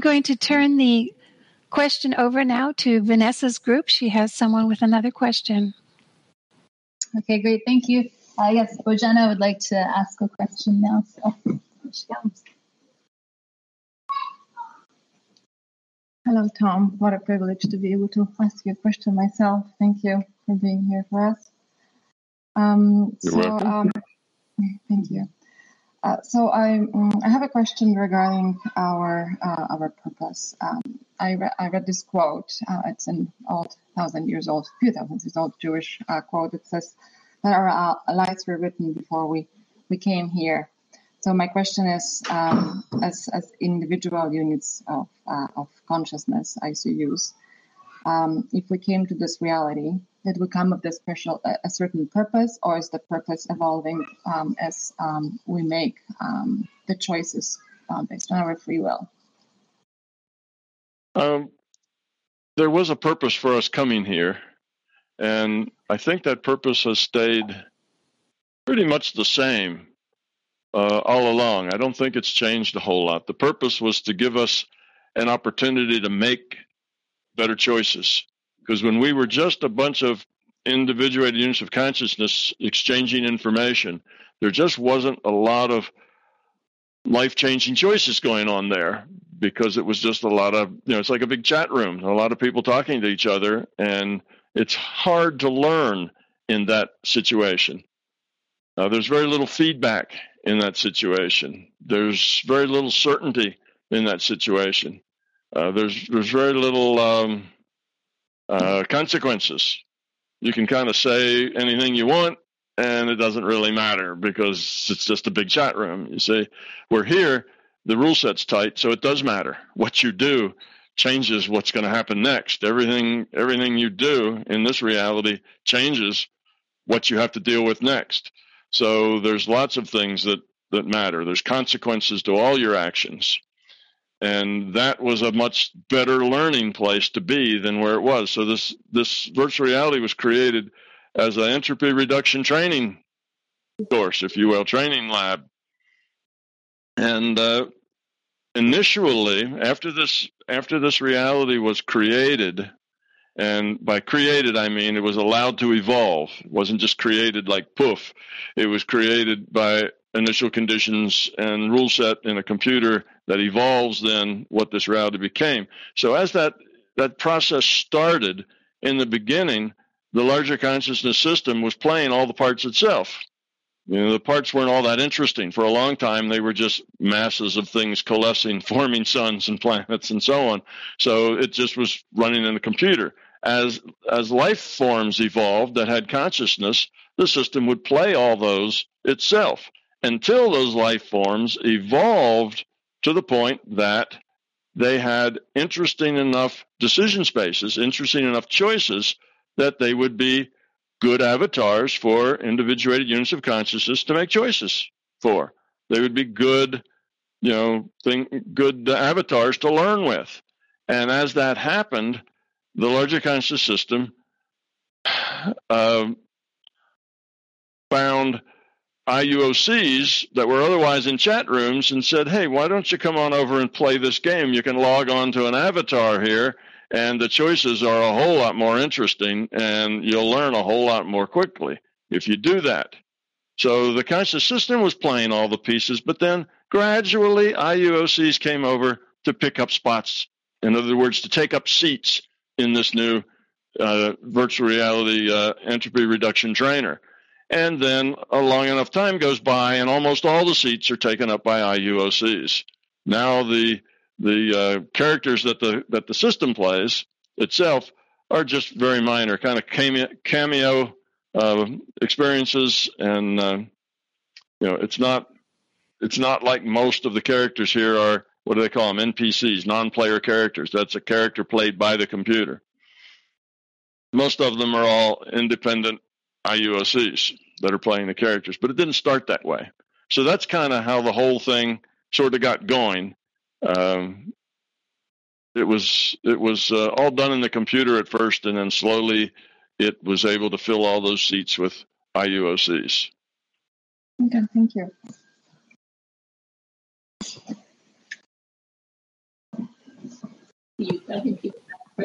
I'm going to turn the question over now to Vanessa's group. She has someone with another question. Okay, great. Thank you. Yes, Bojana would like to ask a question now. So here she comes. Hello, Tom. What a privilege to be able to ask you a question myself. Thank you for being here for us. Thank you. So I have a question regarding our purpose. I read this quote. It's an old, few thousand years old Jewish quote. It says that our lives were written before we came here. So my question is, as individual units of consciousness, ICUs, if we came to this reality, did we come with this special, a certain purpose, or is the purpose evolving as we make the choices based on our free will? There was a purpose for us coming here, and I think that purpose has stayed pretty much the same all along. I don't think it's changed a whole lot. The purpose was to give us an opportunity to make better choices. Because when we were just a bunch of individuated units of consciousness exchanging information, there just wasn't a lot of life-changing choices going on there, because it was just a lot of, you know, it's like a big chat room, a lot of people talking to each other, and it's hard to learn in that situation. There's very little feedback in that situation. There's very little certainty in that situation. There's very little... consequences. You can kind of say anything you want, and it doesn't really matter because it's just a big chat room. You see, we're here, the rule set's tight, so it does matter. What you do changes what's going to happen next. Everything you do in this reality changes what you have to deal with next. So there's lots of things that matter. There's consequences to all your actions. And that was a much better learning place to be than where it was. So this virtual reality was created as an entropy reduction training course, if you will, training lab. And initially, after this reality was created, and by created I mean it was allowed to evolve. It wasn't just created like poof. It was created by initial conditions and rule set in a computer that evolves then what this reality became. So as that process started in the beginning, the larger consciousness system was playing all the parts itself. You know, the parts weren't all that interesting. For a long time, they were just masses of things coalescing, forming suns and planets and so on. So it just was running in a computer. As life forms evolved that had consciousness, the system would play all those itself, until those life forms evolved to the point that they had interesting enough decision spaces, interesting enough choices, that they would be good avatars for individuated units of consciousness to make choices for. They would be good, you know, good avatars to learn with. And as that happened, the larger conscious system found IUOCs that were otherwise in chat rooms and said, hey, why don't you come on over and play this game? You can log on to an avatar here, and the choices are a whole lot more interesting, and you'll learn a whole lot more quickly if you do that. So the conscious system was playing all the pieces, but then gradually IUOCs came over to pick up spots. In other words, to take up seats in this new virtual reality entropy reduction trainer. And then a long enough time goes by, and almost all the seats are taken up by IUOCs. Now the characters that the system plays itself are just very minor, kind of cameo experiences, and you know, it's not like most of the characters here are, what do they call them? NPCs, non-player characters. That's a character played by the computer. Most of them are all independent IUOCs that are playing the characters, but it didn't start that way. So that's kind of how the whole thing sort of got going. It was all done in the computer at first, and then slowly it was able to fill all those seats with IUOCs. Okay, thank you.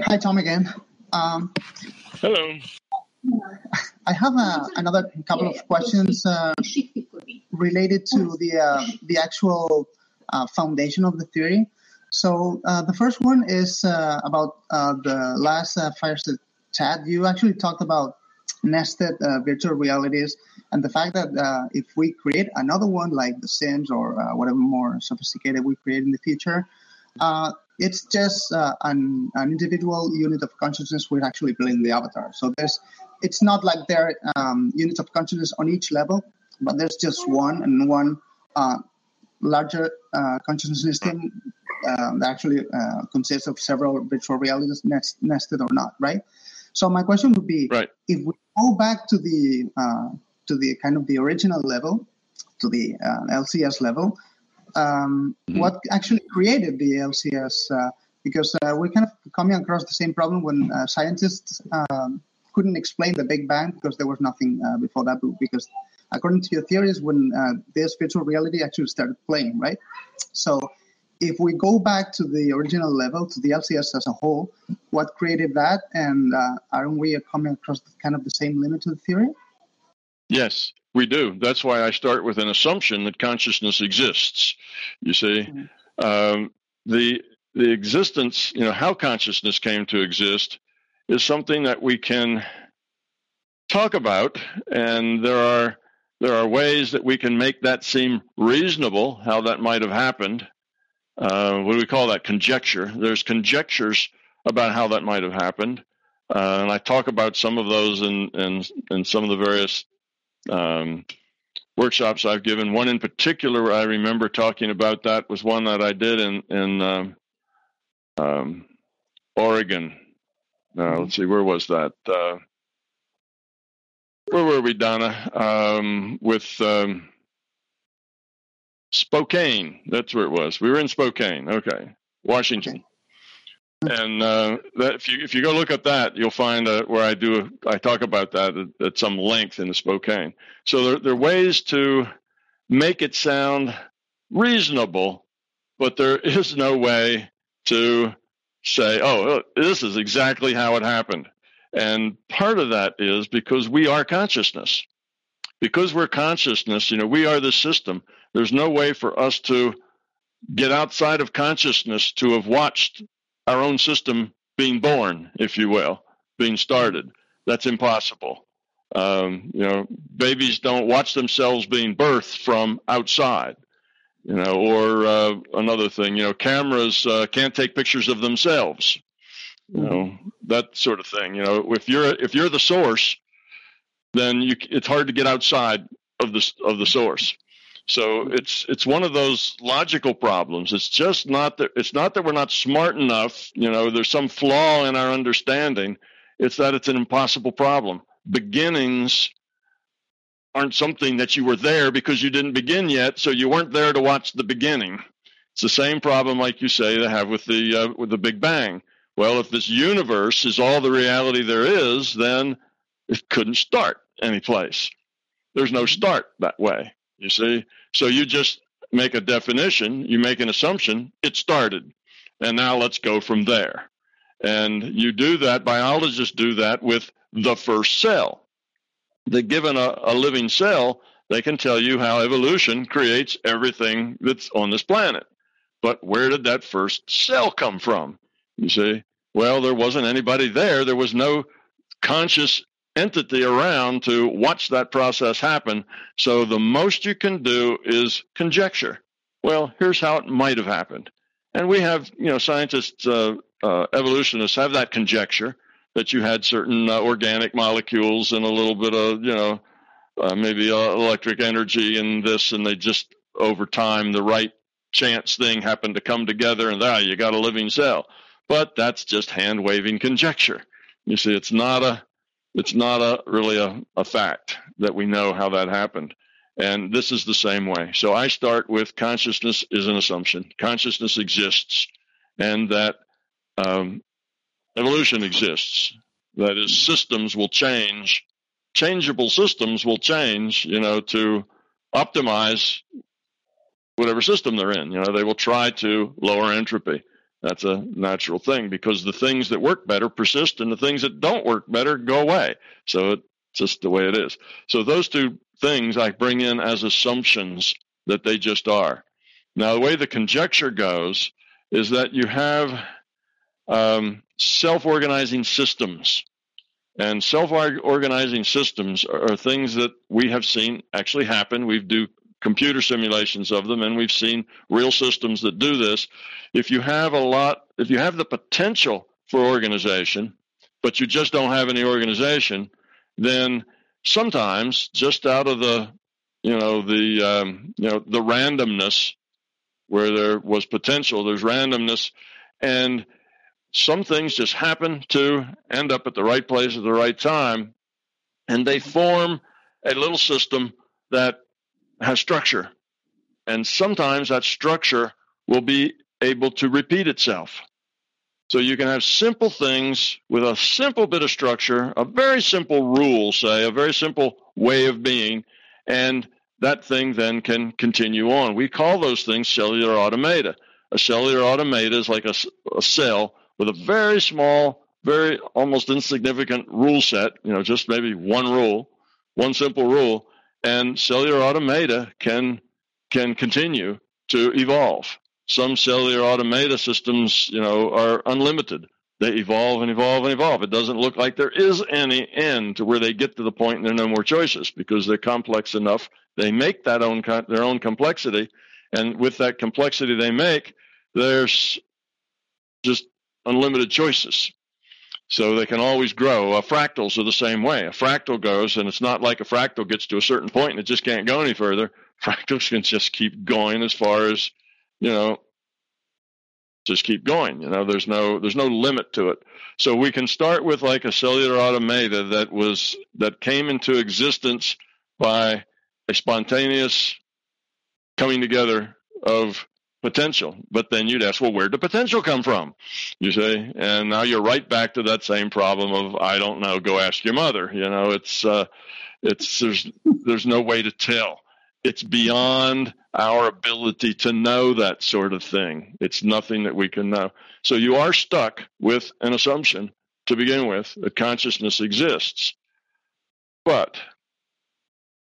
Hi, Tom again. Hello. I have another couple of questions related to the actual foundation of the theory. So the first one is about the last Fireside chat. You actually talked about nested virtual realities and the fact that if we create another one like the Sims or whatever more sophisticated we create in the future, it's just an individual unit of consciousness we're actually building the avatar. So it's not like there are units of consciousness on each level, but there's just one and one larger consciousness system that actually consists of several virtual realities nested or not, right? So my question would be, if we go back to the kind of the original level, to the LCS level, what actually created the LCS? Because we're kind of coming across the same problem when scientists couldn't explain the Big Bang because there was nothing before that. Because according to your theories, when this virtual reality actually started playing, right? So if we go back to the original level, to the LCS as a whole, what created that? And aren't we coming across kind of the same limit to the theory? Yes, we do. That's why I start with an assumption that consciousness exists. You see, the existence, you know, how consciousness came to exist is something that we can talk about, and there are ways that we can make that seem reasonable, how that might have happened. What do we call that? Conjecture. There's conjectures about how that might have happened, and I talk about some of those in some of the various workshops I've given. One in particular I remember talking about that was one that I did in Oregon. Let's see, where was that? Where were we, Donna? With Spokane. That's where it was. We were in Spokane. Okay, Washington. Okay. And that, if you go look up that, you'll find where I talk about that at some length in the Spokane. So there are ways to make it sound reasonable, but there is no way to say, oh, this is exactly how it happened. And part of that is because we are consciousness. Because we're consciousness, you know, we are the system. There's no way for us to get outside of consciousness to have watched our own system being born, if you will, being started. That's impossible. You know, babies don't watch themselves being birthed from outside, you know, or another thing, you know, cameras can't take pictures of themselves, you know, that sort of thing. You know, if you're the source, then it's hard to get outside of the source. So it's one of those logical problems. It's just not that we're not smart enough. You know, there's some flaw in our understanding. It's that it's an impossible problem. Beginnings aren't something that you were there because you didn't begin yet, so you weren't there to watch the beginning. It's the same problem, like you say, they have with the Big Bang. Well, if this universe is all the reality there is, then it couldn't start any place. There's no start that way, you see. So you just make a definition, you make an assumption, it started, and now let's go from there. And you do that, biologists do that with the first cell. They're given a living cell, they can tell you how evolution creates everything that's on this planet. But where did that first cell come from, you see? Well, there wasn't anybody there. There was no conscious entity around to watch that process happen. So the most you can do is conjecture. Well, here's how it might have happened. And we have, you know, scientists, evolutionists have that conjecture that you had certain organic molecules and a little bit of, you know, maybe electric energy and this, and they just over time, the right chance thing happened to come together and there you got a living cell. But that's just hand waving conjecture. You see, it's not really a fact that we know how that happened. And this is the same way. So I start with consciousness is an assumption. Consciousness exists, and that evolution exists. That is, systems will change. Changeable systems will change, you know, to optimize whatever system they're in. You know, they will try to lower entropy. That's a natural thing, because the things that work better persist and the things that don't work better go away. So it's just the way it is. So those two things I bring in as assumptions that they just are. Now, the way the conjecture goes is that you have self-organizing systems. And self-organizing systems are things that we have seen actually happen. We do computer simulations of them, and we've seen real systems that do this. If you have the potential for organization, but you just don't have any organization, then sometimes just out of the randomness, where there was potential, there's randomness, and some things just happen to end up at the right place at the right time, and they form a little system that has structure. And sometimes that structure will be able to repeat itself. So you can have simple things with a simple bit of structure, a very simple rule, say, a very simple way of being, and that thing then can continue on. We call those things cellular automata. A cellular automata is like a cell with a very small, very almost insignificant rule set, just maybe one rule, one simple rule, and cellular automata can continue to evolve. Some cellular automata systems, are unlimited. They evolve and evolve and evolve. It doesn't look like there is any end to where they get to the point and there are no more choices, because they're complex enough. They make their own complexity, and with that complexity they make, there's just unlimited choices. So they can always grow. Fractals are the same way. A fractal goes, and it's not like a fractal gets to a certain point and it just can't go any further. Fractals can just keep going as far as, just keep going. There's no limit to it. So we can start with like a cellular automata that came into existence by a spontaneous coming together of potential. But then you'd ask, well, where'd the potential come from? You say, and now you're right back to that same problem of, I don't know, go ask your mother. There's no way to tell. It's beyond our ability to know that sort of thing. It's nothing that we can know. So you are stuck with an assumption to begin with that consciousness exists. But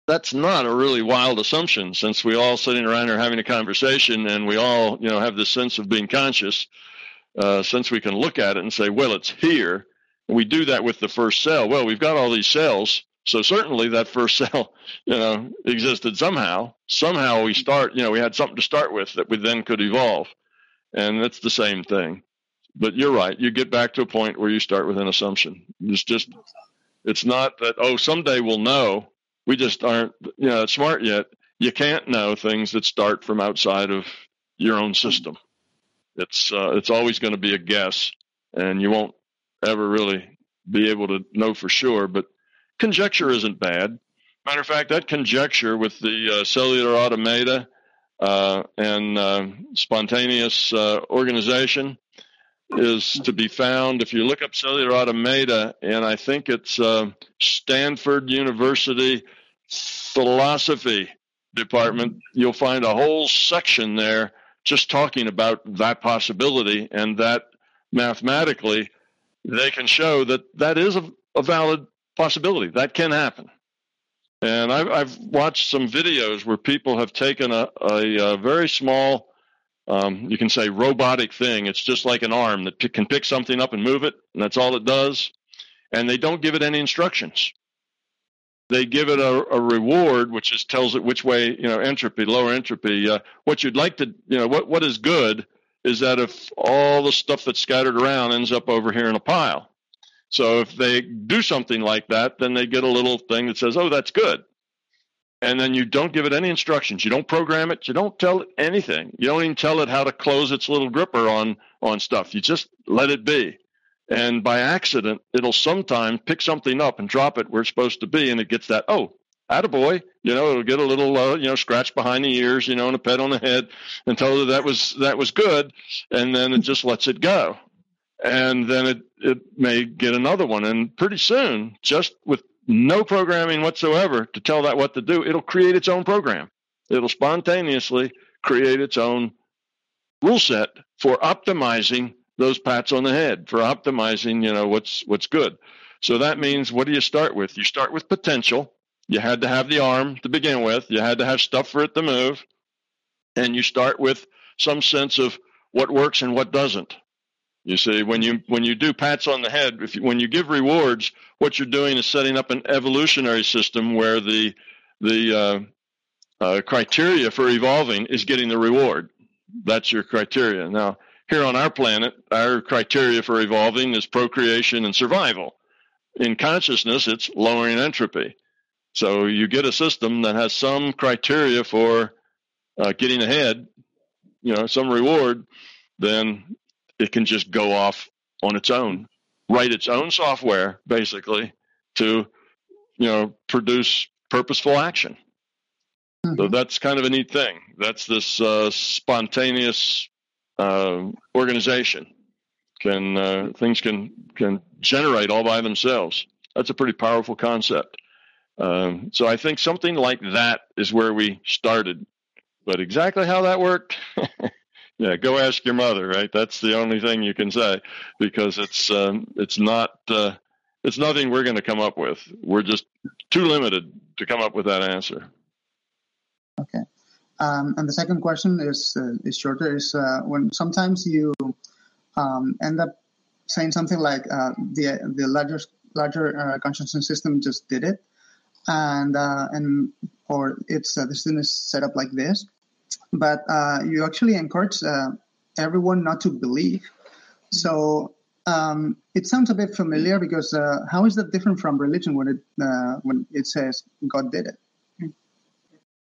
that's not a really wild assumption, since we all sitting around here having a conversation and we all, have this sense of being conscious, since we can look at it and say, well, it's here. And we do that with the first cell. Well, we've got all these cells. So certainly that first cell, existed somehow. Somehow we start, we had something to start with that we then could evolve. And that's the same thing. But you're right. You get back to a point where you start with an assumption. It's not that, oh, someday we'll know. We just aren't smart yet. You can't know things that start from outside of your own system. It's always going to be a guess, and you won't ever really be able to know for sure. But conjecture isn't bad. Matter of fact, that conjecture with the cellular automata and spontaneous organization is to be found. If you look up cellular automata, and I think it's Stanford University philosophy department, you'll find a whole section there just talking about that possibility, and that mathematically they can show that is a valid possibility. That can happen. And I've watched some videos where people have taken a very small, you can say, robotic thing. It's just like an arm that can pick something up and move it, and that's all it does. And they don't give it any instructions. They give it a reward, which is tells it which way, entropy, lower entropy. What you'd like to, what is good is that if all the stuff that's scattered around ends up over here in a pile. So if they do something like that, then they get a little thing that says, oh, that's good. And then you don't give it any instructions. You don't program it. You don't tell it anything. You don't even tell it how to close its little gripper on stuff. You just let it be. And by accident, it'll sometimes pick something up and drop it where it's supposed to be, and it gets that, oh, attaboy. It'll get a little, scratch behind the ears, and a pet on the head, and tell it that was good, and then it just lets it go. And then it may get another one. And pretty soon, just with no programming whatsoever to tell that what to do, it'll create its own program. It'll spontaneously create its own rule set for optimizing those pats on the head, for optimizing, you know, what's good. So that means, what do you start with? You start with potential. You had to have the arm to begin with. You had to have stuff for it to move. And you start with some sense of what works and what doesn't. You see, when you do pats on the head, when you give rewards, what you're doing is setting up an evolutionary system where the criteria for evolving is getting the reward. That's your criteria. Now, here on our planet, our criteria for evolving is procreation and survival. In consciousness, it's lowering entropy. So you get a system that has some criteria for getting ahead, you know, some reward, then it can just go off on its own, write its own software, basically, to, you know, produce purposeful action. Mm-hmm. So that's kind of a neat thing. That's this spontaneous organization. Things can generate all by themselves. That's a pretty powerful concept. So I think something like that is where we started. But exactly how that worked, yeah, go ask your mother, right? That's the only thing you can say, because it's nothing we're going to come up with. We're just too limited to come up with that answer. Okay. And the second question is shorter. When sometimes you end up saying something like the larger consciousness system just did it, or it's the system is set up like this. But you actually encourage everyone not to believe. So it sounds a bit familiar, because how is that different from religion when it says God did it?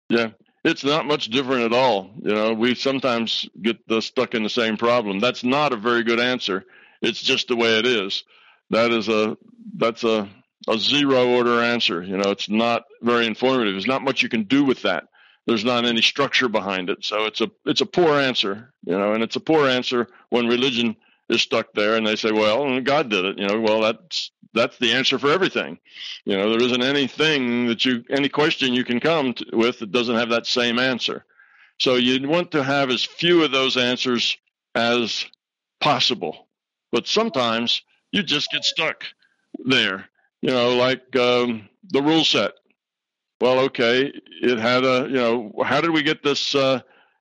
Yeah, it's not much different at all. You know, we sometimes get stuck in the same problem. That's not a very good answer. It's just the way it is. That's a zero order answer. You know, it's not very informative. There's not much you can do with that. There's not any structure behind it. So it's a poor answer, you know, and it's a poor answer when religion is stuck there and they say, well, God did it, you know. Well, that's the answer for everything. You know, there isn't anything any question you can come with that doesn't have that same answer. So you'd want to have as few of those answers as possible. But sometimes you just get stuck there, you know, like the rule set. Well, okay, it had how did we get this, how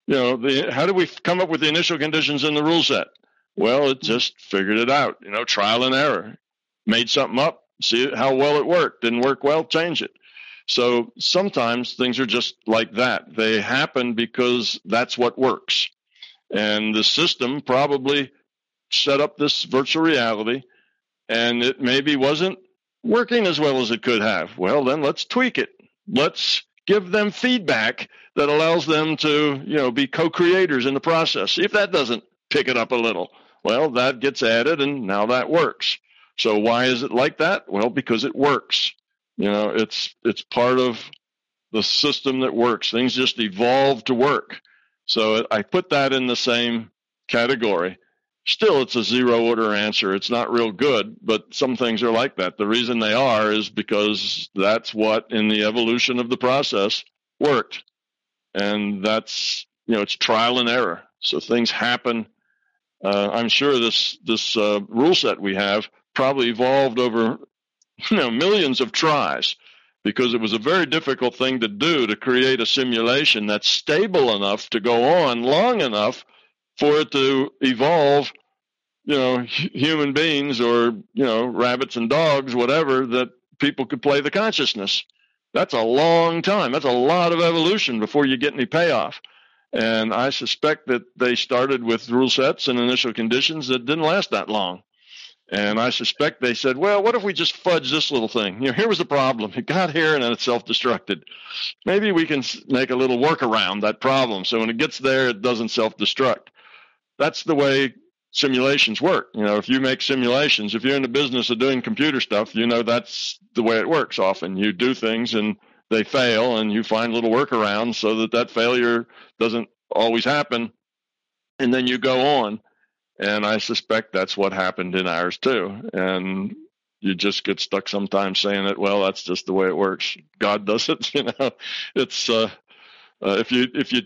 did we come up with the initial conditions in the rule set? Well, it just figured it out, you know, trial and error. Made something up, see how well it worked. Didn't work well, change it. So sometimes things are just like that. They happen because that's what works. And the system probably set up this virtual reality, and it maybe wasn't working as well as it could have. Well, then let's tweak it. Let's give them feedback that allows them to, you know, be co-creators in the process. See if that doesn't pick it up a little. Well, that gets added, and now that works. So why is it like that? Well, because it works. You know, it's part of the system that works. Things just evolve to work. So I put that in the same category. Still, it's a zero-order answer. It's not real good, but some things are like that. The reason they are is because that's what, in the evolution of the process, worked. And that's, you know, it's trial and error. So things happen. I'm sure this rule set we have probably evolved over, you know, millions of tries, because it was a very difficult thing to do to create a simulation that's stable enough to go on long enough for it to evolve, you know, human beings or, you know, rabbits and dogs, whatever, that people could play the consciousness. That's a long time. That's a lot of evolution before you get any payoff. And I suspect that they started with rule sets and initial conditions that didn't last that long. And I suspect they said, well, what if we just fudge this little thing? You know, here was the problem. It got here and then it self-destructed. Maybe we can make a little workaround that problem, so when it gets there, it doesn't self-destruct. That's the way simulations work. You know, if you make simulations, if you're in the business of doing computer stuff, you know, that's the way it works often. You do things and they fail, and you find little workarounds so that failure doesn't always happen. And then you go on. And I suspect that's what happened in ours too. And you just get stuck sometimes saying that, well, that's just the way it works. God does it. You know, it's, if you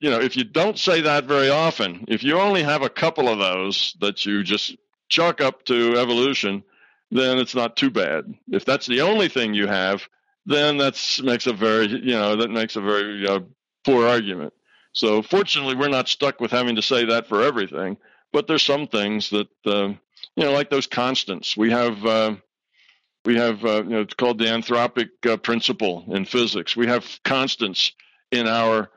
you know, if you don't say that very often, if you only have a couple of those that you just chalk up to evolution, then it's not too bad. If that's the only thing you have, then that's makes a very poor argument. So fortunately, we're not stuck with having to say that for everything. But there's some things that like those constants. We have it's called the anthropic principle in physics. We have constants in our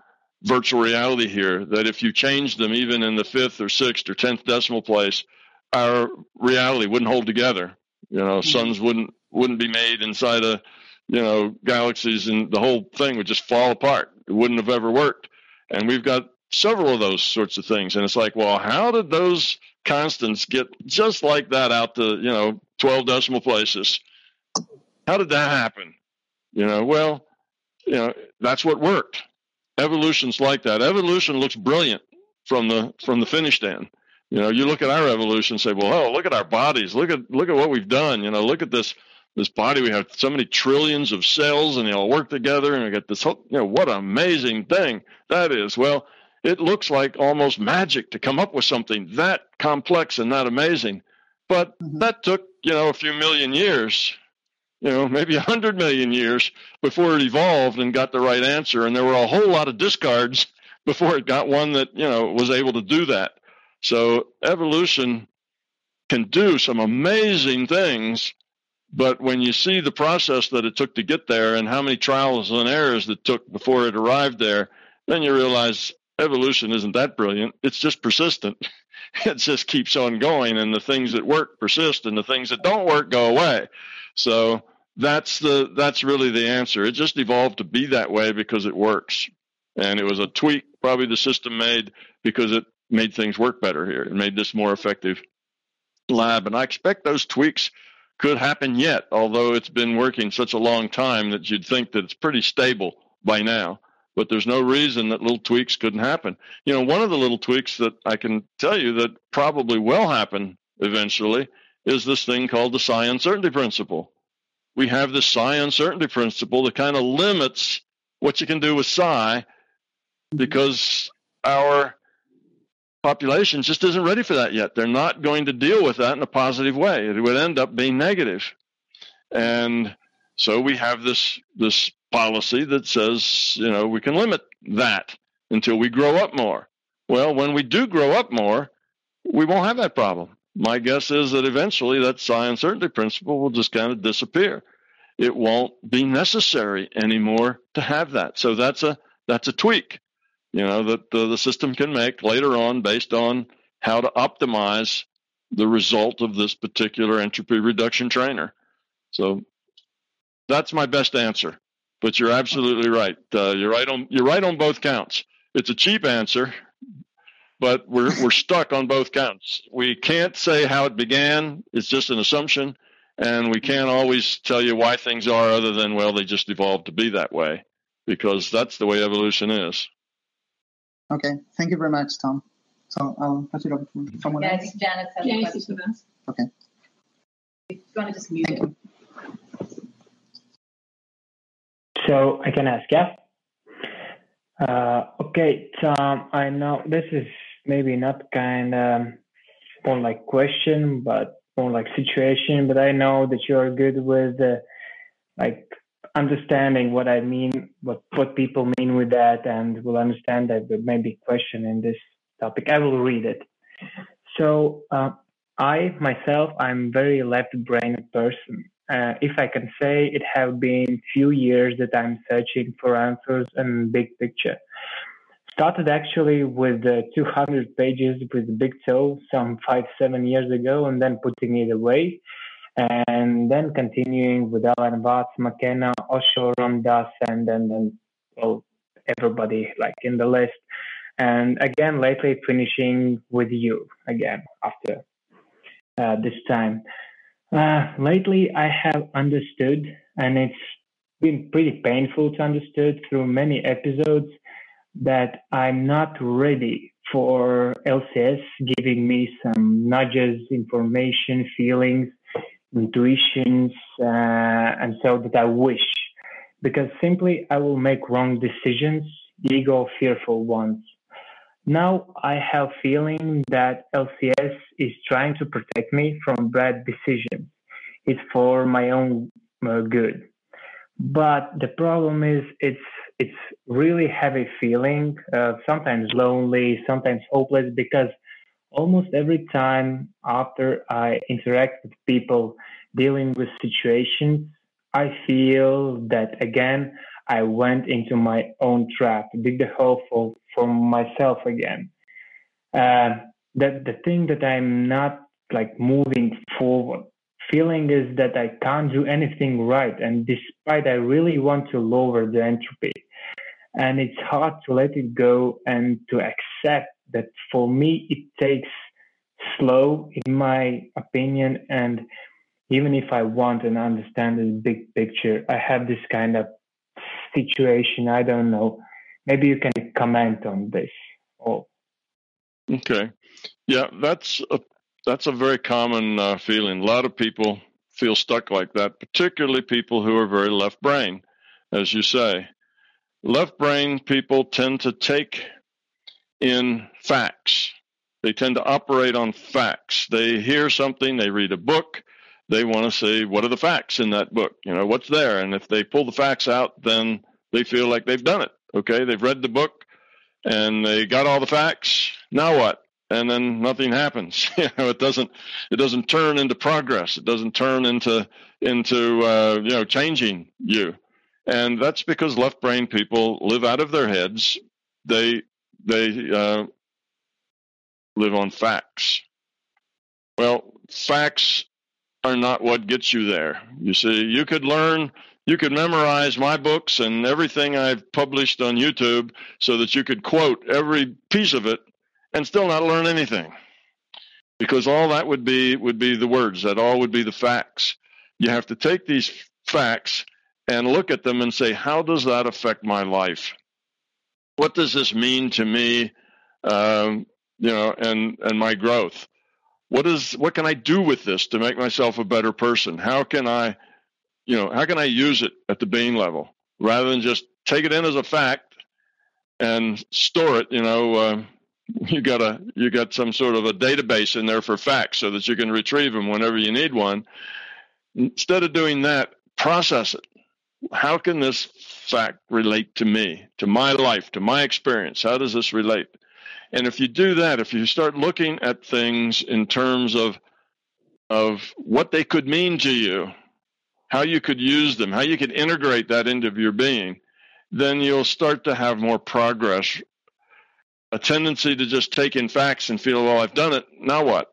virtual reality here that if you change them even in the 5th or 6th or 10th decimal place, our reality wouldn't hold together. Suns wouldn't be made inside a galaxies, and the whole thing would just fall apart. It wouldn't have ever worked. And we've got several of those sorts of things. And it's like, well, how did those constants get just like that out to, 12 decimal places? How did that happen? That's what worked. Evolution's like that. Evolution looks brilliant from the finish stand. You look at our evolution and say, well, oh, look at our bodies. Look at what we've done. Look at this body. We have so many trillions of cells and they all work together. And we got this whole, what an amazing thing that is. Well, it looks like almost magic to come up with something that complex and that amazing. But that took, a few million years, maybe 100 million years before it evolved and got the right answer. And there were a whole lot of discards before it got one that, was able to do that. So evolution can do some amazing things. But when you see the process that it took to get there and how many trials and errors that took before it arrived there, then you realize evolution isn't that brilliant. It's just persistent. It just keeps on going, and the things that work persist, and the things that don't work go away. So that's really the answer. It just evolved to be that way because it works. And it was a tweak probably the system made because it made things work better here. It made this more effective lab. And I expect those tweaks could happen yet, although it's been working such a long time that you'd think that it's pretty stable by now. But there's no reason that little tweaks couldn't happen. One of the little tweaks that I can tell you that probably will happen eventually is this thing called the psi uncertainty principle. We have the psi uncertainty principle that kind of limits what you can do with psi because our population just isn't ready for that yet. They're not going to deal with that in a positive way. It would end up being negative. And so we have this policy that says, we can limit that until we grow up more. Well, when we do grow up more, we won't have that problem. My guess is that eventually that psi uncertainty principle will just kind of disappear. It won't be necessary anymore to have that. So that's a tweak, that the system can make later on based on how to optimize the result of this particular entropy reduction trainer. So that's my best answer. But you're absolutely right. You're right on both counts. It's a cheap answer, but we're stuck on both counts. We can't say how it began. It's just an assumption, and we can't always tell you why things are other than, well, they just evolved to be that way, because that's the way evolution is. Okay, thank you very much, Tom. So I'll pass it over to someone else. I think Janet has a question. Okay. If you want to just mute it. So I can ask, yeah? Okay, Tom, I know this is maybe not kind of more like question, but more like situation, but I know that you are good with understanding what I mean, what people mean with that, and will understand that there may be question in this topic. I will read it. So I'm very left-brained person. If I can say, it have been few years that I'm searching for answers and big picture. Started actually with 200 pages with Big Toe some 5-7 years ago, and then putting it away, and then continuing with Alan Watts, McKenna, Osho, Ram Dass, and then everybody like in the list. And again, lately finishing with you again after this time. Lately, I have understood, and it's been pretty painful to understood through many episodes, that I'm not ready for LCS giving me some nudges, information, feelings, intuitions, and so that I wish. Because simply I will make wrong decisions, ego fearful ones. Now I have feeling that LCS is trying to protect me from bad decisions. It's for my own good. But the problem is it's really heavy feeling, sometimes lonely, sometimes hopeless, because almost every time after I interact with people dealing with situations, I feel that again, I went into my own trap, dig the hole for myself again. That the thing that I'm not like moving forward, feeling is that I can't do anything right. And despite I really want to lower the entropy, and it's hard to let it go and to accept that for me, it takes slow, in my opinion. And even if I want and understand this big picture, I have this kind of situation. I don't know. Maybe you can comment on this. Oh. Okay. Yeah, that's a very common feeling. A lot of people feel stuck like that, particularly people who are very left brain, as you say. Left brain people tend to take in facts. They tend to operate on facts. They hear something, they read a book, they want to say, what are the facts in that book? You know, what's there? And if they pull the facts out, then they feel like they've done it. Okay, they've read the book and they got all the facts. Now what? And then nothing happens. You know, it doesn't turn into progress. It doesn't turn into changing you. And that's because left brain people live out of their heads. They live on facts. Well, facts are not what gets you there. You see, you could memorize my books and everything I've published on YouTube so that you could quote every piece of it and still not learn anything, because all that would be the words. That all would be the facts. You have to take these facts and look at them and say, how does that affect my life? What does this mean to me, and my growth? What can I do with this to make myself a better person? How can I use it at the being level rather than just take it in as a fact and store it? You got some sort of a database in there for facts so that you can retrieve them whenever you need one. Instead of doing that, process it. How can this fact relate to me, to my life, to my experience? How does this relate? And if you do that, if you start looking at things in terms of what they could mean to you, how you could use them, how you could integrate that into your being, then you'll start to have more progress. A tendency to just take in facts and feel, well, I've done it, now what?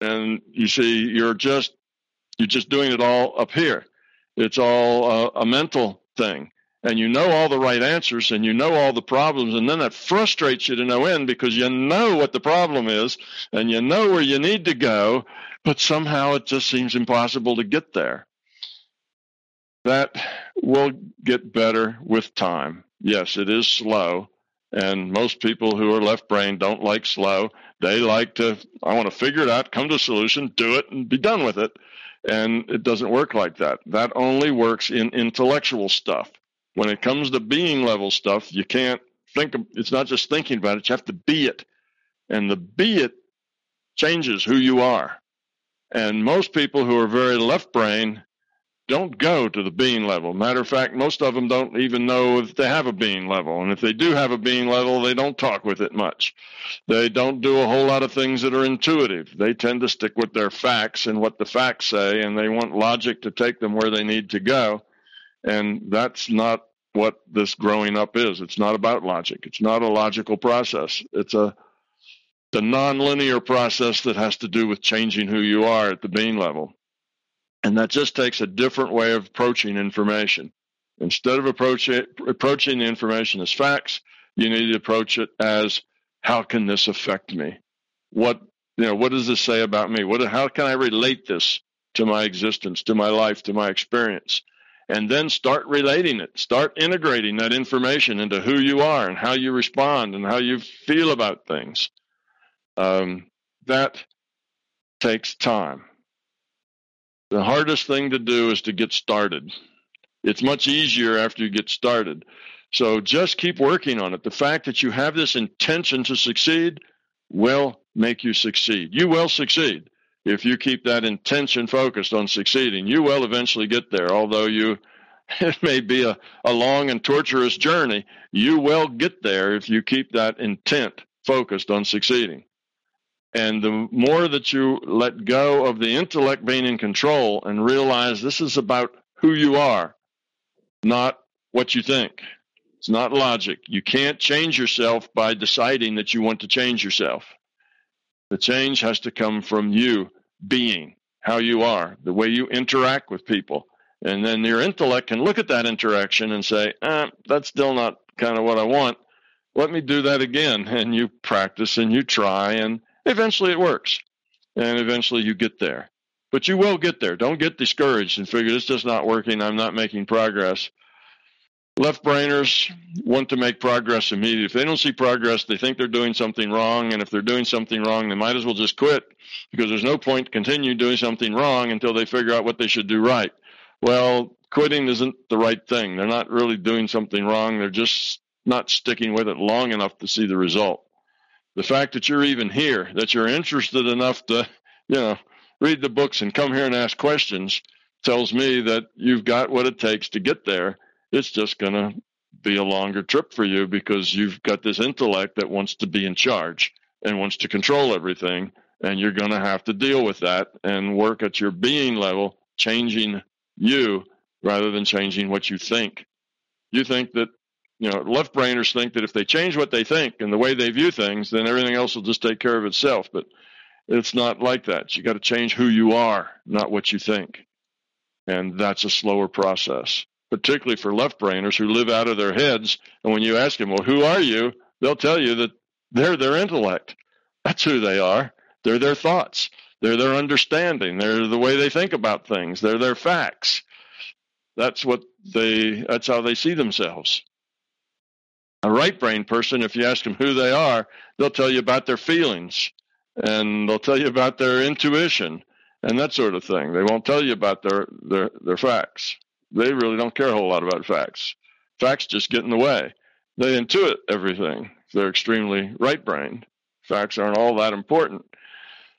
And you see, you're just doing it all up here. It's all a mental thing. And you know all the right answers and you know all the problems, and then that frustrates you to no end because you know what the problem is and you know where you need to go, but somehow it just seems impossible to get there. That will get better with time. Yes, it is slow. And most people who are left brain don't like slow. They like to, I want to figure it out, come to a solution, do it, and be done with it. And it doesn't work like that. That only works in intellectual stuff. When it comes to being level stuff, you can't think, it's not just thinking about it, you have to be it. And the be it changes who you are. And most people who are very left brain don't go to the being level. Matter of fact, most of them don't even know if they have a being level. And if they do have a being level, they don't talk with it much. They don't do a whole lot of things that are intuitive. They tend to stick with their facts and what the facts say, and they want logic to take them where they need to go. And that's not what this growing up is. It's not about logic. It's not a logical process. It's the nonlinear process that has to do with changing who you are at the being level. And that just takes a different way of approaching information. Instead of approaching the information as facts, you need to approach it as, how can this affect me? What does this say about me? How can I relate this to my existence, to my life, to my experience? And then start relating it. Start integrating that information into who you are and how you respond and how you feel about things. That takes time. The hardest thing to do is to get started. It's much easier after you get started. So just keep working on it. The fact that you have this intention to succeed will make you succeed. You will succeed. If you keep that intention focused on succeeding, you will eventually get there. Although it may be a long and torturous journey, you will get there if you keep that intent focused on succeeding. And the more that you let go of the intellect being in control and realize this is about who you are, not what you think. It's not logic. You can't change yourself by deciding that you want to change yourself. The change has to come from you being how you are, the way you interact with people. And then your intellect can look at that interaction and say, that's still not kind of what I want. Let me do that again. And you practice and you try, and eventually it works. And eventually you get there. But you will get there. Don't get discouraged and figure it's just not working. I'm not making progress. Left-brainers want to make progress immediately. If they don't see progress, they think they're doing something wrong. And if they're doing something wrong, they might as well just quit, because there's no point to continue doing something wrong until they figure out what they should do right. Well, quitting isn't the right thing. They're not really doing something wrong. They're just not sticking with it long enough to see the result. The fact that you're even here, that you're interested enough to, read the books and come here and ask questions, tells me that you've got what it takes to get there. It's just going to be a longer trip for you because you've got this intellect that wants to be in charge and wants to control everything. And you're going to have to deal with that and work at your being level, changing you rather than changing what you think. You think that, left-brainers think that if they change what they think and the way they view things, then everything else will just take care of itself. But it's not like that. You got to change who you are, not what you think. And that's a slower process, particularly for left-brainers who live out of their heads. And when you ask them, well, who are you? They'll tell you that they're their intellect. That's who they are. They're their thoughts. They're their understanding. They're the way they think about things. They're their facts. That's how they see themselves. A right-brain person, if you ask them who they are, they'll tell you about their feelings, and they'll tell you about their intuition and that sort of thing. They won't tell you about their facts. They really don't care a whole lot about facts. Facts just get in the way. They intuit everything. They're extremely right-brained. Facts aren't all that important.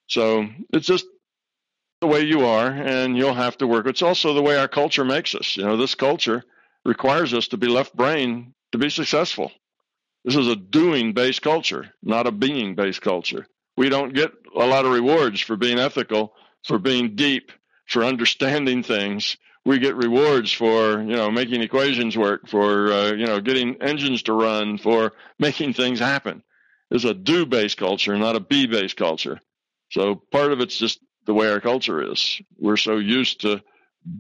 So it's just the way you are, and you'll have to work. It's also the way our culture makes us. This culture requires us to be left-brained to be successful. This is a doing-based culture, not a being-based culture. We don't get a lot of rewards for being ethical, for being deep, for understanding things. We get rewards for, making equations work, for, getting engines to run, for making things happen. It's a do-based culture, not a be-based culture. So part of it's just the way our culture is. We're so used to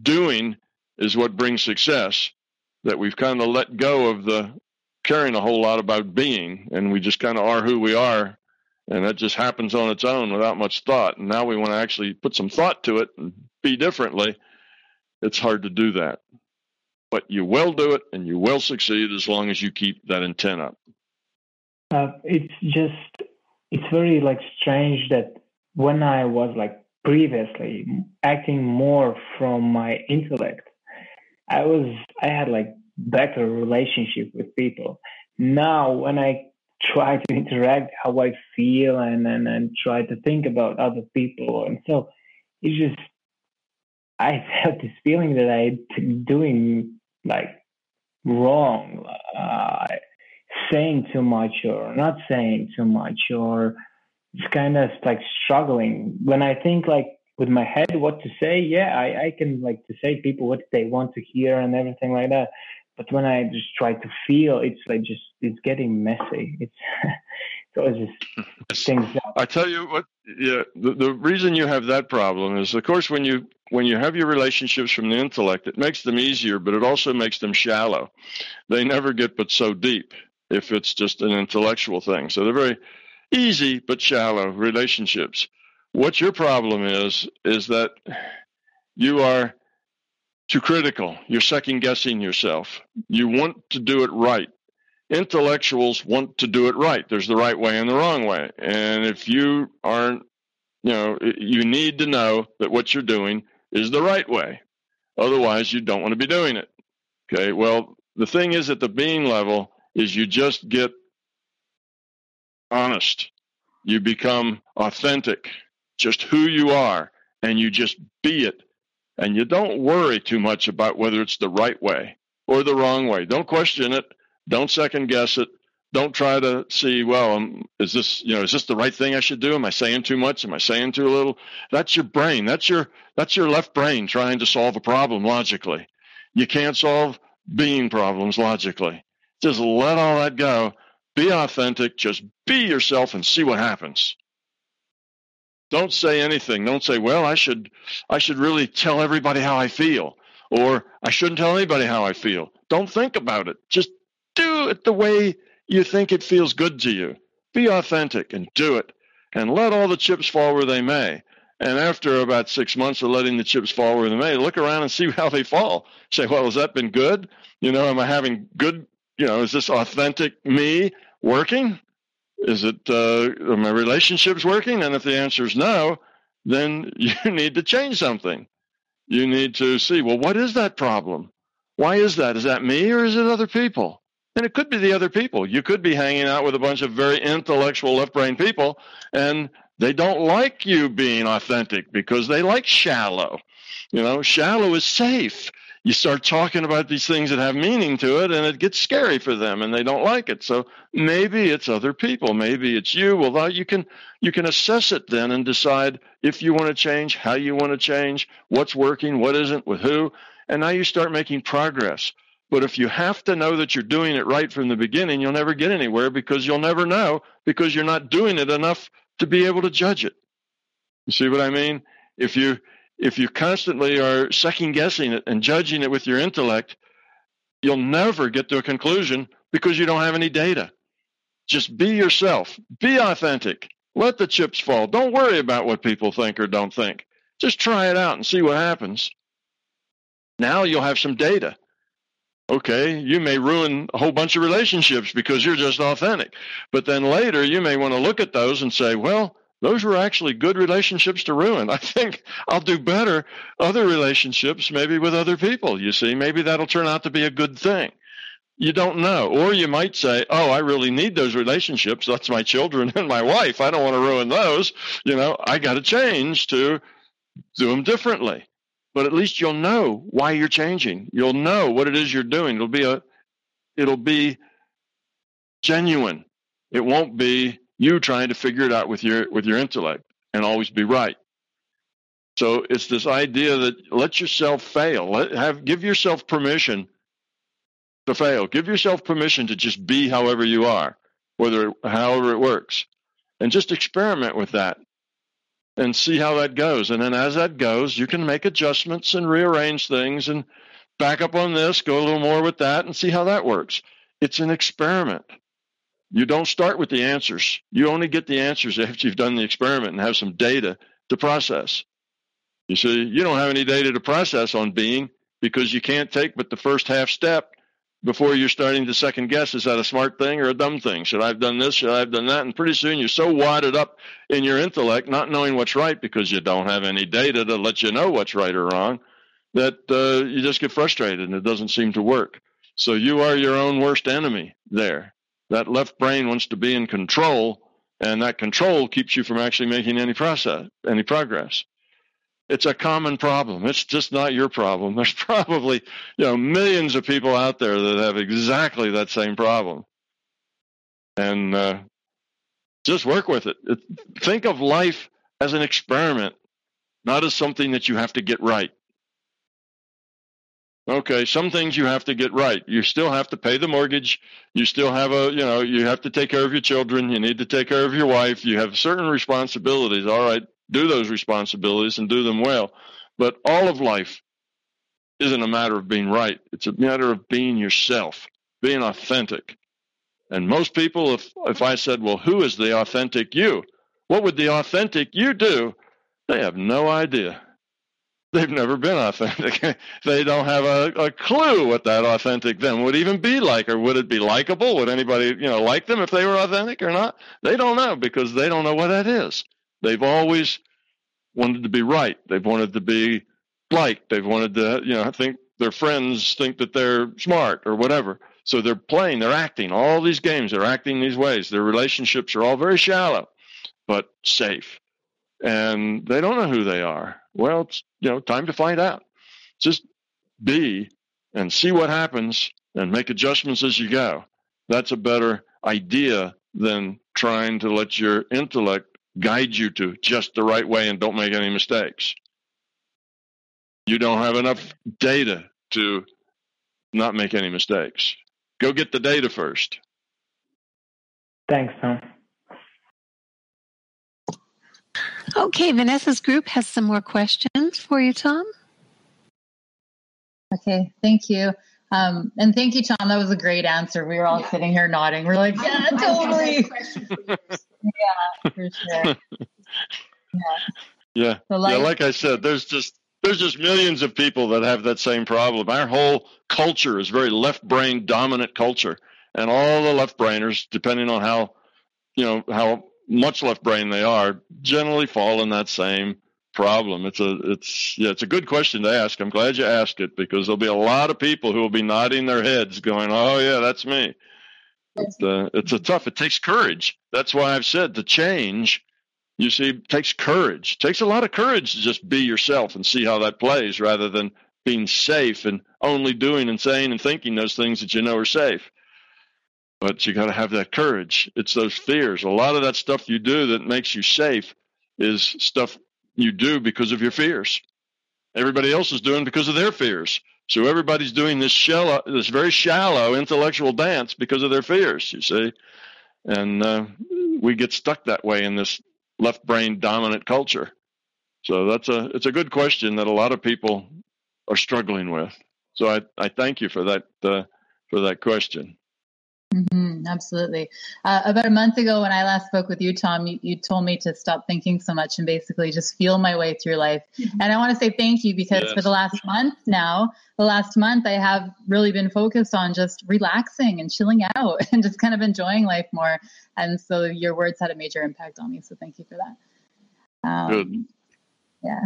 doing is what brings success that we've kind of let go of the caring a whole lot about being, and we just kind of are who we are, and that just happens on its own without much thought. And now we want to actually put some thought to it and be differently. It's hard to do that, but you will do it and you will succeed as long as you keep that intent up. It's very strange that when I was previously acting more from my intellect, I had better relationship with people. Now, when I try to interact how I feel and try to think about other people, and so it's just, I felt this feeling that I'm doing wrong, saying too much or not saying too much, or it's kind of struggling. When I think with my head what to say, I can to say people what they want to hear and everything like that. But when I just try to feel, it's getting messy. It's always just things. I tell you what, the reason you have that problem is, of course, when you have your relationships from the intellect, it makes them easier, but it also makes them shallow. They never get but so deep if it's just an intellectual thing. So they're very easy but shallow relationships. What your problem is that you are too critical. You're second-guessing yourself. You want to do it right. Intellectuals want to do it right. There's the right way and the wrong way. And if you aren't, you need to know that what you're doing is the right way. Otherwise, you don't want to be doing it. Okay, well, The thing is, at the being level, is you just get honest. You become authentic, just who you are, and you just be it. And you don't worry too much about whether it's the right way or the wrong way. Don't question it. Don't second guess it. Don't try to see, well, is this the right thing I should do? Am I saying too much? Am I saying too little? That's your brain. That's your left brain trying to solve a problem logically. You can't solve being problems logically. Just let all that go. Be authentic. Just be yourself and see what happens. Don't say anything. Don't say, well, I should really tell everybody how I feel, or I shouldn't tell anybody how I feel. Don't think about it. Just do it the way you think it feels good to you. Be authentic and do it, and let all the chips fall where they may. And after about 6 months of letting the chips fall where they may, look around and see how they fall. Say, well, has that been good? You know, am I having good, you know, is this authentic me working? Is it, are my relationships working? And if the answer is no, then you need to change something. You need to see, well, what is that problem? Why is that? Is that me or is it other people? And it could be the other people. You could be hanging out with a bunch of very intellectual left-brain people, and they don't like you being authentic because they like shallow. You know, shallow is safe. You start talking about these things that have meaning to it, and it gets scary for them, and they don't like it. So maybe it's other people. Maybe it's you. Well, you can assess it then and decide if you want to change, how you want to change, what's working, what isn't, with who. And now you start making progress. But if you have to know that you're doing it right from the beginning, you'll never get anywhere because you'll never know because you're not doing it enough to be able to judge it. You see what I mean? If you constantly are second-guessing it and judging it with your intellect, you'll never get to a conclusion because you don't have any data. Just be yourself. Be authentic. Let the chips fall. Don't worry about what people think or don't think. Just try it out and see what happens. Now you'll have some data. Okay, you may ruin a whole bunch of relationships because you're just authentic. But then later you may want to look at those and say, well, those were actually good relationships to ruin. I think I'll do better other relationships, maybe with other people, you see. Maybe that'll turn out to be a good thing. You don't know. Or you might say, oh, I really need those relationships. That's my children and my wife. I don't want to ruin those. You know, I got to change to do them differently. But at least you'll know why you're changing. You'll know what it is you're doing. It'll be genuine. It won't be you trying to figure it out with your intellect and always be right. So it's this idea that let yourself fail. Give yourself permission to fail. Give yourself permission to just be however you are, however it works, and just experiment with that. And see how that goes. And then as that goes, you can make adjustments and rearrange things and back up on this, go a little more with that, and see how that works. It's an experiment. You don't start with the answers. You only get the answers after you've done the experiment and have some data to process. You see, you don't have any data to process on being because you can't take but the first half step before you're starting to second guess, is that a smart thing or a dumb thing? Should I have done this? Should I have done that? And pretty soon you're so wadded up in your intellect, not knowing what's right because you don't have any data to let you know what's right or wrong, that you just get frustrated and it doesn't seem to work. So you are your own worst enemy there. That left brain wants to be in control, and that control keeps you from actually making any progress. It's a common problem. It's just not your problem. There's probably, you know, millions of people out there that have exactly that same problem. And just work with it. Think of life as an experiment, not as something that you have to get right. Okay, some things you have to get right. You still have to pay the mortgage. You still have you have to take care of your children. You need to take care of your wife. You have certain responsibilities. All right. Do those responsibilities and do them well. But all of life isn't a matter of being right. It's a matter of being yourself, being authentic. And most people, if I said, well, who is the authentic you? What would the authentic you do? They have no idea. They've never been authentic. They don't have a clue what that authentic them would even be like, or would it be likable? Would anybody, like them if they were authentic or not? They don't know because they don't know what that is. They've always wanted to be right. They've wanted to be liked. They've wanted to, I think their friends think that they're smart or whatever. So they're playing, they're acting, all these games, they're acting these ways. Their relationships are all very shallow, but safe. And they don't know who they are. Well, it's, you know, time to find out. Just be and see what happens and make adjustments as you go. That's a better idea than trying to let your intellect guide you to just the right way and don't make any mistakes. You don't have enough data to not make any mistakes. Go get the data first. Thanks, Tom. Okay, Vanessa's group has some more questions for you, Tom. Okay, thank you. And thank you, Tom. That was a great answer. We were all sitting here nodding. We're like, yeah, totally. Yeah, for sure. Yeah. So like I said, there's just millions of people that have that same problem. Our whole culture is very left-brain dominant culture, and all the left-brainers, depending on how much left-brain they are, generally fall in that same problem. It's a good question to ask. I'm glad you asked it, because there'll be a lot of people who will be nodding their heads going, oh yeah, that's me. It takes courage. That's why I've said the change, you see, takes courage. It takes a lot of courage to just be yourself and see how that plays, rather than being safe and only doing and saying and thinking those things that you know are safe. But you got to have that courage. It's those fears. A lot of that stuff you do that makes you safe is stuff you do because of your fears. Everybody else is doing because of their fears. So everybody's doing this very shallow intellectual dance because of their fears, you see. And we get stuck that way in this left-brain dominant culture. So it's a good question that a lot of people are struggling with. So I thank you for that question. Mm-hmm, absolutely. About a month ago when I last spoke with you, Tom, you told me to stop thinking so much and basically just feel my way through life. Mm-hmm. And I want to say thank you, because for the last month I have really been focused on just relaxing and chilling out and just kind of enjoying life more. And so your words had a major impact on me. So thank you for that. Good. Yeah.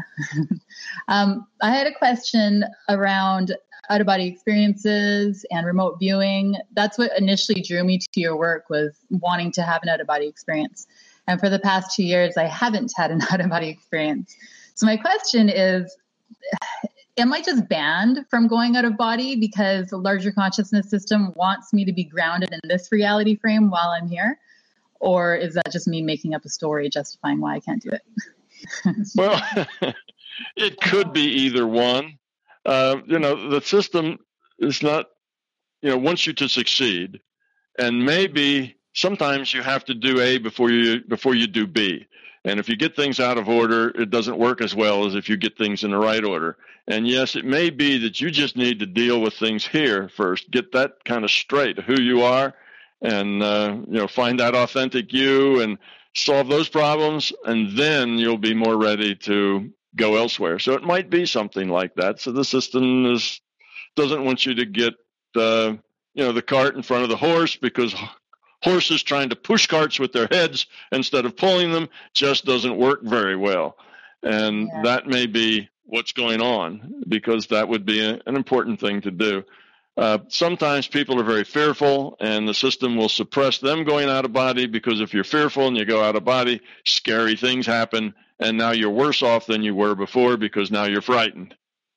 I had a question around out-of-body experiences and remote viewing. That's what initially drew me to your work, was wanting to have an out-of-body experience. And for the past 2 years, I haven't had an out-of-body experience. So my question is, am I just banned from going out of body because the larger consciousness system wants me to be grounded in this reality frame while I'm here? Or is that just me making up a story justifying why I can't do it? Well, it could be either one. The system is not, wants you to succeed, and maybe sometimes you have to do A before you do B. And if you get things out of order, it doesn't work as well as if you get things in the right order. And yes, it may be that you just need to deal with things here first, get that kind of straight, who you are, and find that authentic you and solve those problems, and then you'll be more ready to go elsewhere. So it might be something like that. So the system doesn't want you to get the cart in front of the horse, because horses trying to push carts with their heads instead of pulling them just doesn't work very well. And that may be what's going on, because that would be an important thing to do. Sometimes people are very fearful, and the system will suppress them going out of body, because if you're fearful and you go out of body, scary things happen, and now you're worse off than you were before, because now you're frightened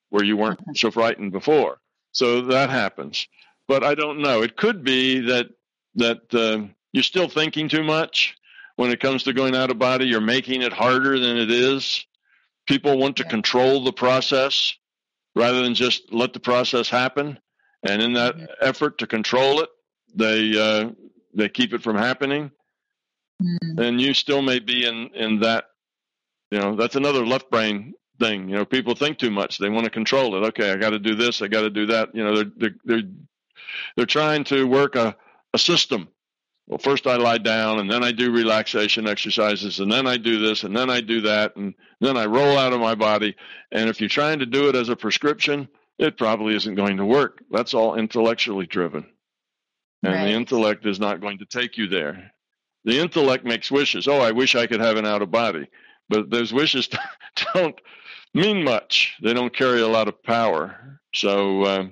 where you weren't so frightened before. So that happens. But I don't know. It could be that you're still thinking too much when it comes to going out of body. You're making it harder than it is. People want to control the process rather than just let the process happen. And in that effort to control it, they keep it from happening. And you still may be in that, that's another left brain thing. People think too much. They want to control it. Okay, I got to do this. I got to do that. They're trying to work a system. Well, first I lie down, and then I do relaxation exercises, and then I do this, and then I do that, and then I roll out of my body. And if you're trying to do it as a prescription, it probably isn't going to work. That's all intellectually driven. And the intellect is not going to take you there. The intellect makes wishes. Oh, I wish I could have an out of body. But those wishes don't mean much. They don't carry a lot of power. So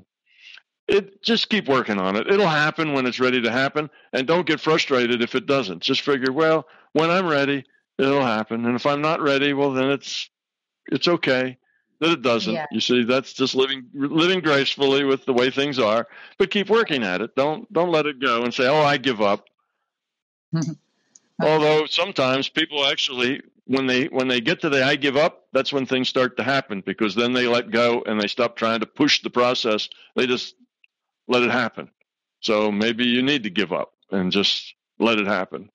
just keep working on it. It'll happen when it's ready to happen. And don't get frustrated if it doesn't. Just figure, well, when I'm ready, it'll happen. And if I'm not ready, well, then it's okay that it doesn't. Yeah. You see, that's just living gracefully with the way things are. But keep working at it. Don't let it go and say, oh, I give up. Okay. Although sometimes people actually, when they get to the I give up, that's when things start to happen, because then they let go and they stop trying to push the process. They just let it happen. So maybe you need to give up and just let it happen.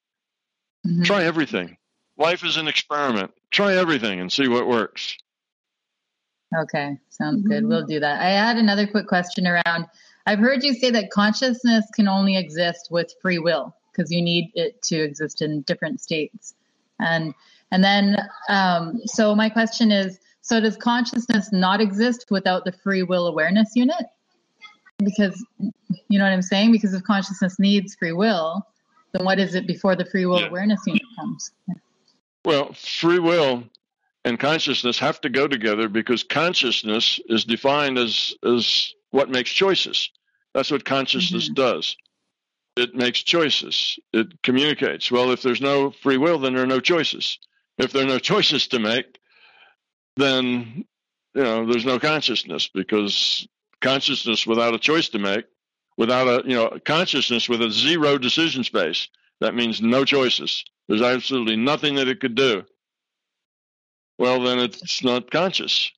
Mm-hmm. Try everything. Life is an experiment. Try everything and see what works. Okay, sounds good. We'll do that. I had another quick question around. I've heard you say that consciousness can only exist with free will, because you need it to exist in different states. And then, so my question is, so does consciousness not exist without the free will awareness unit? Because, you know what I'm saying? Because if consciousness needs free will, then what is it before the free will awareness unit comes? Yeah. Well, free will and consciousness have to go together, because consciousness is defined as what makes choices. That's what consciousness does. It makes choices. It communicates. Well, if there's no free will, then there are no choices. If there are no choices to make, then, you know, there's no consciousness, because consciousness without a choice to make, without a, you know, consciousness with a zero decision space, that means no choices. There's absolutely nothing that it could do. Well, then it's not conscious.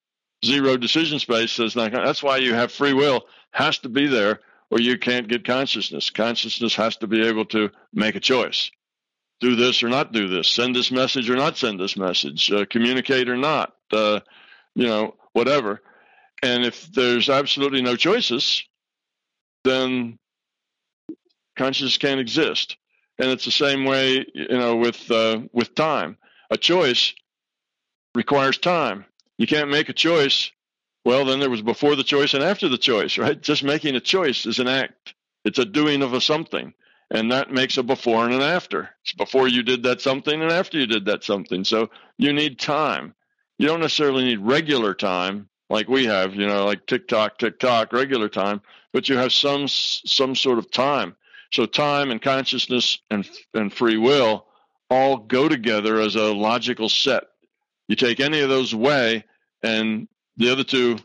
Zero decision space says not. That's why you have free will has to be there, or you can't get consciousness. Consciousness has to be able to make a choice. Do this or not do this. Send this message or not send this message. Communicate or not. You know, whatever. And if there's absolutely no choices, then consciousness can't exist. And it's the same way, you know, with time. A choice requires time. You can't make a choice. Well, then there was before the choice and after the choice, right? Just making a choice is an act. It's a doing of a something. And that makes a before and an after. It's before you did that something and after you did that something. So you need time. You don't necessarily need regular time like we have, you know, like tick-tock, regular time. But you have some sort of time. So time and consciousness and free will all go together as a logical set. You take any of those away and the other two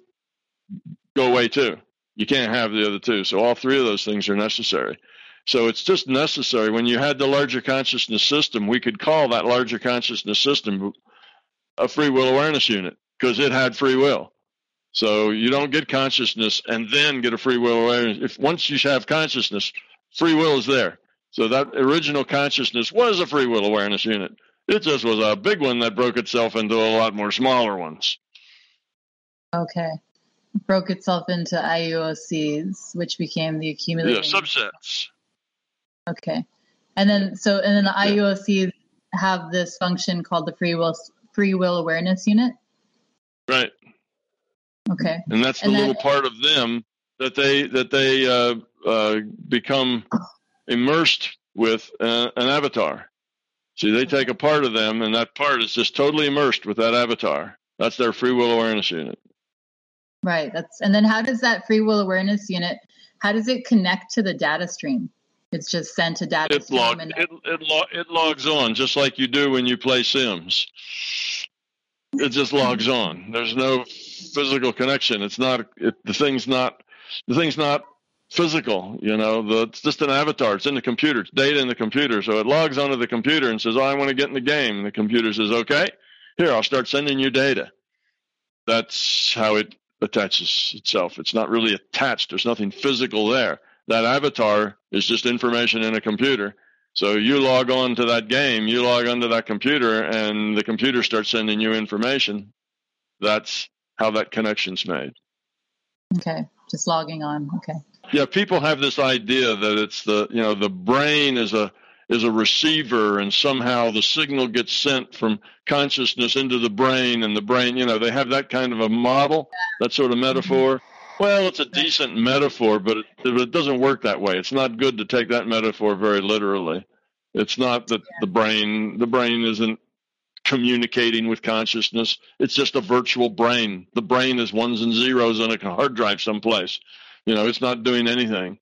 go away too. You can't have the other two. So all three of those things are necessary. So it's just necessary. When you had the larger consciousness system, we could call that larger consciousness system a free will awareness unit, because it had free will. So you don't get consciousness and then get a free will awareness. Once you have consciousness, free will is there. So that original consciousness was a free will awareness unit. It just was a big one that broke itself into a lot more smaller ones. Okay. Broke itself into IUOCs, which became the accumulated subsets. Okay. And then the IUOCs have this function called the free will awareness unit. Right. Okay. And that's the little part of them that they become immersed with an avatar. See, they take a part of them, and that part is just totally immersed with that avatar. That's their free will awareness unit. Right. And then how does that free will awareness unit, how does it connect to the data stream? It's just sent to data stream. It logs on, just like you do when you play Sims. It just logs on. There's no physical connection. It's not, the thing's not physical, you know, it's just an avatar. It's in the computer. It's data in the computer. So it logs onto the computer and says, oh, I want to get in the game. And the computer says, okay, here, I'll start sending you data. That's how it attaches itself. It's not really attached. There's nothing physical there. That avatar is just information in a computer. So you log on to that game, you log onto that computer, and the computer starts sending you information. That's how that connection's made. Okay. Just logging on. Okay. Yeah. People have this idea that it's the brain is a receiver, and somehow the signal gets sent from consciousness into the brain, and the brain, you know, they have that kind of a model, that sort of metaphor. Mm-hmm. Well, it's a decent metaphor, but it doesn't work that way. It's not good to take that metaphor very literally. It's not that the brain isn't communicating with consciousness. It's just a virtual brain. The brain is ones and zeros on a hard drive someplace. You know, it's not doing anything.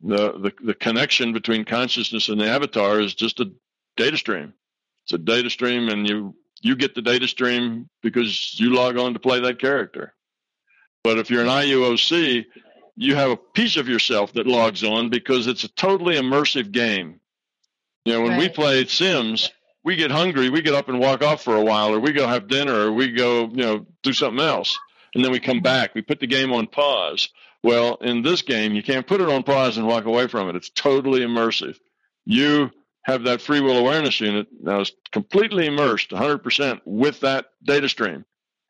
The connection between consciousness and the avatar is just a data stream. It's a data stream, and you get the data stream because you log on to play that character. But if you're an IUOC, you have a piece of yourself that logs on because it's a totally immersive game. You know, when we played Sims, we get hungry, we get up and walk off for a while, or we go have dinner, or we go, you know, do something else. And then we come back, we put the game on pause. Well, in this game, you can't put it on pause and walk away from it. It's totally immersive. You have that free will awareness unit now is completely immersed 100% with that data stream.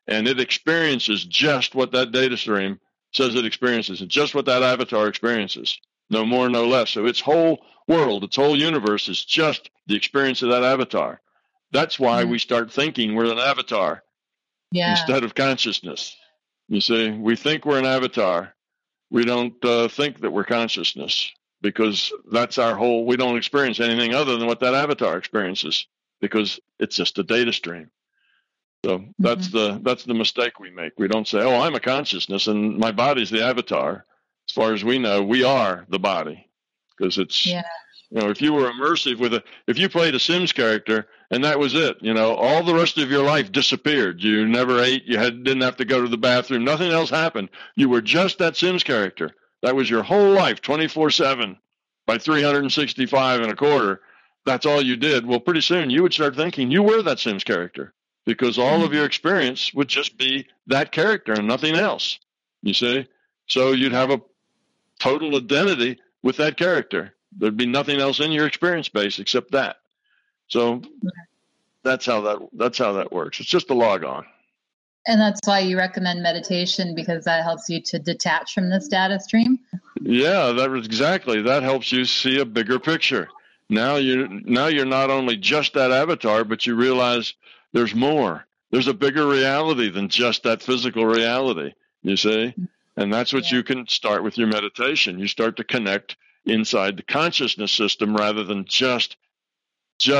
And it experiences just what that data stream says it experiences and just what that avatar experiences. No more, no less. So its whole world, its whole universe is just the experience of that avatar. That's why we start thinking we're an avatar instead of consciousness. You see, we think we're an avatar. We don't think that we're consciousness because that's our whole, we don't experience anything other than what that avatar experiences because it's just a data stream. So that's the mistake we make. We don't say, oh, I'm a consciousness and my body's the avatar. As far as we know, we are the body because it's, you know, if you were immersive with if you played a Sims character and that was it, you know, all the rest of your life disappeared. You never ate. You didn't have to go to the bathroom. Nothing else happened. You were just that Sims character. That was your whole life, 24/7 by 365 and a quarter. That's all you did. Well, pretty soon you would start thinking you were that Sims character because all of your experience would just be that character and nothing else. You see? So you'd have a total identity with that character. There'd be nothing else in your experience base except that. So that's how that works. It's just a log on. And that's why you recommend meditation, because that helps you to detach from this data stream. Yeah, that was exactly. That helps you see a bigger picture. Now you're not only just that avatar, but you realize there's more. There's a bigger reality than just that physical reality, you see? And that's what you can start with your meditation. You start to connect inside the consciousness system rather than just, you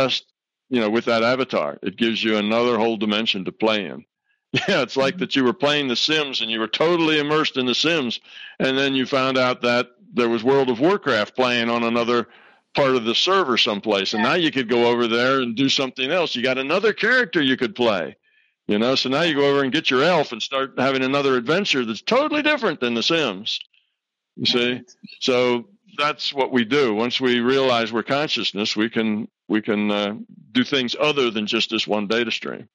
know, with that avatar. It gives you another whole dimension to play in. Yeah, it's like that you were playing The Sims and you were totally immersed in The Sims, and then you found out that there was World of Warcraft playing on another part of the server someplace, and now you could go over there and do something else. You got another character you could play, you know, so now you go over and get your elf and start having another adventure that's totally different than The Sims, you see? So that's what we do. Once we realize we're consciousness, we can do things other than just this one data stream.